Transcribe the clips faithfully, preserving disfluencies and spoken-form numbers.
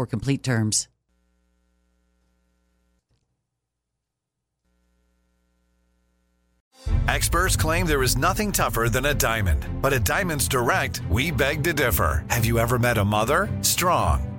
for complete terms. Experts claim there is nothing tougher than a diamond. But at Diamonds Direct, we beg to differ. Have you ever met a mother? Strong,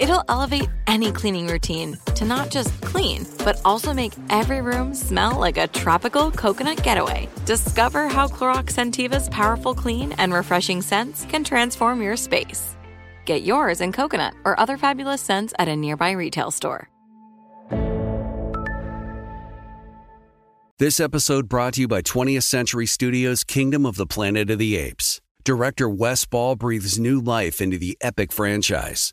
It'll elevate any cleaning routine to not just clean, but also make every room smell like a tropical coconut getaway. Discover how Clorox Sentiva's powerful clean and refreshing scents can transform your space. Get yours in coconut or other fabulous scents at a nearby retail store. This episode brought to you by twentieth Century Studios' Kingdom of the Planet of the Apes. Director Wes Ball breathes new life into the epic franchise.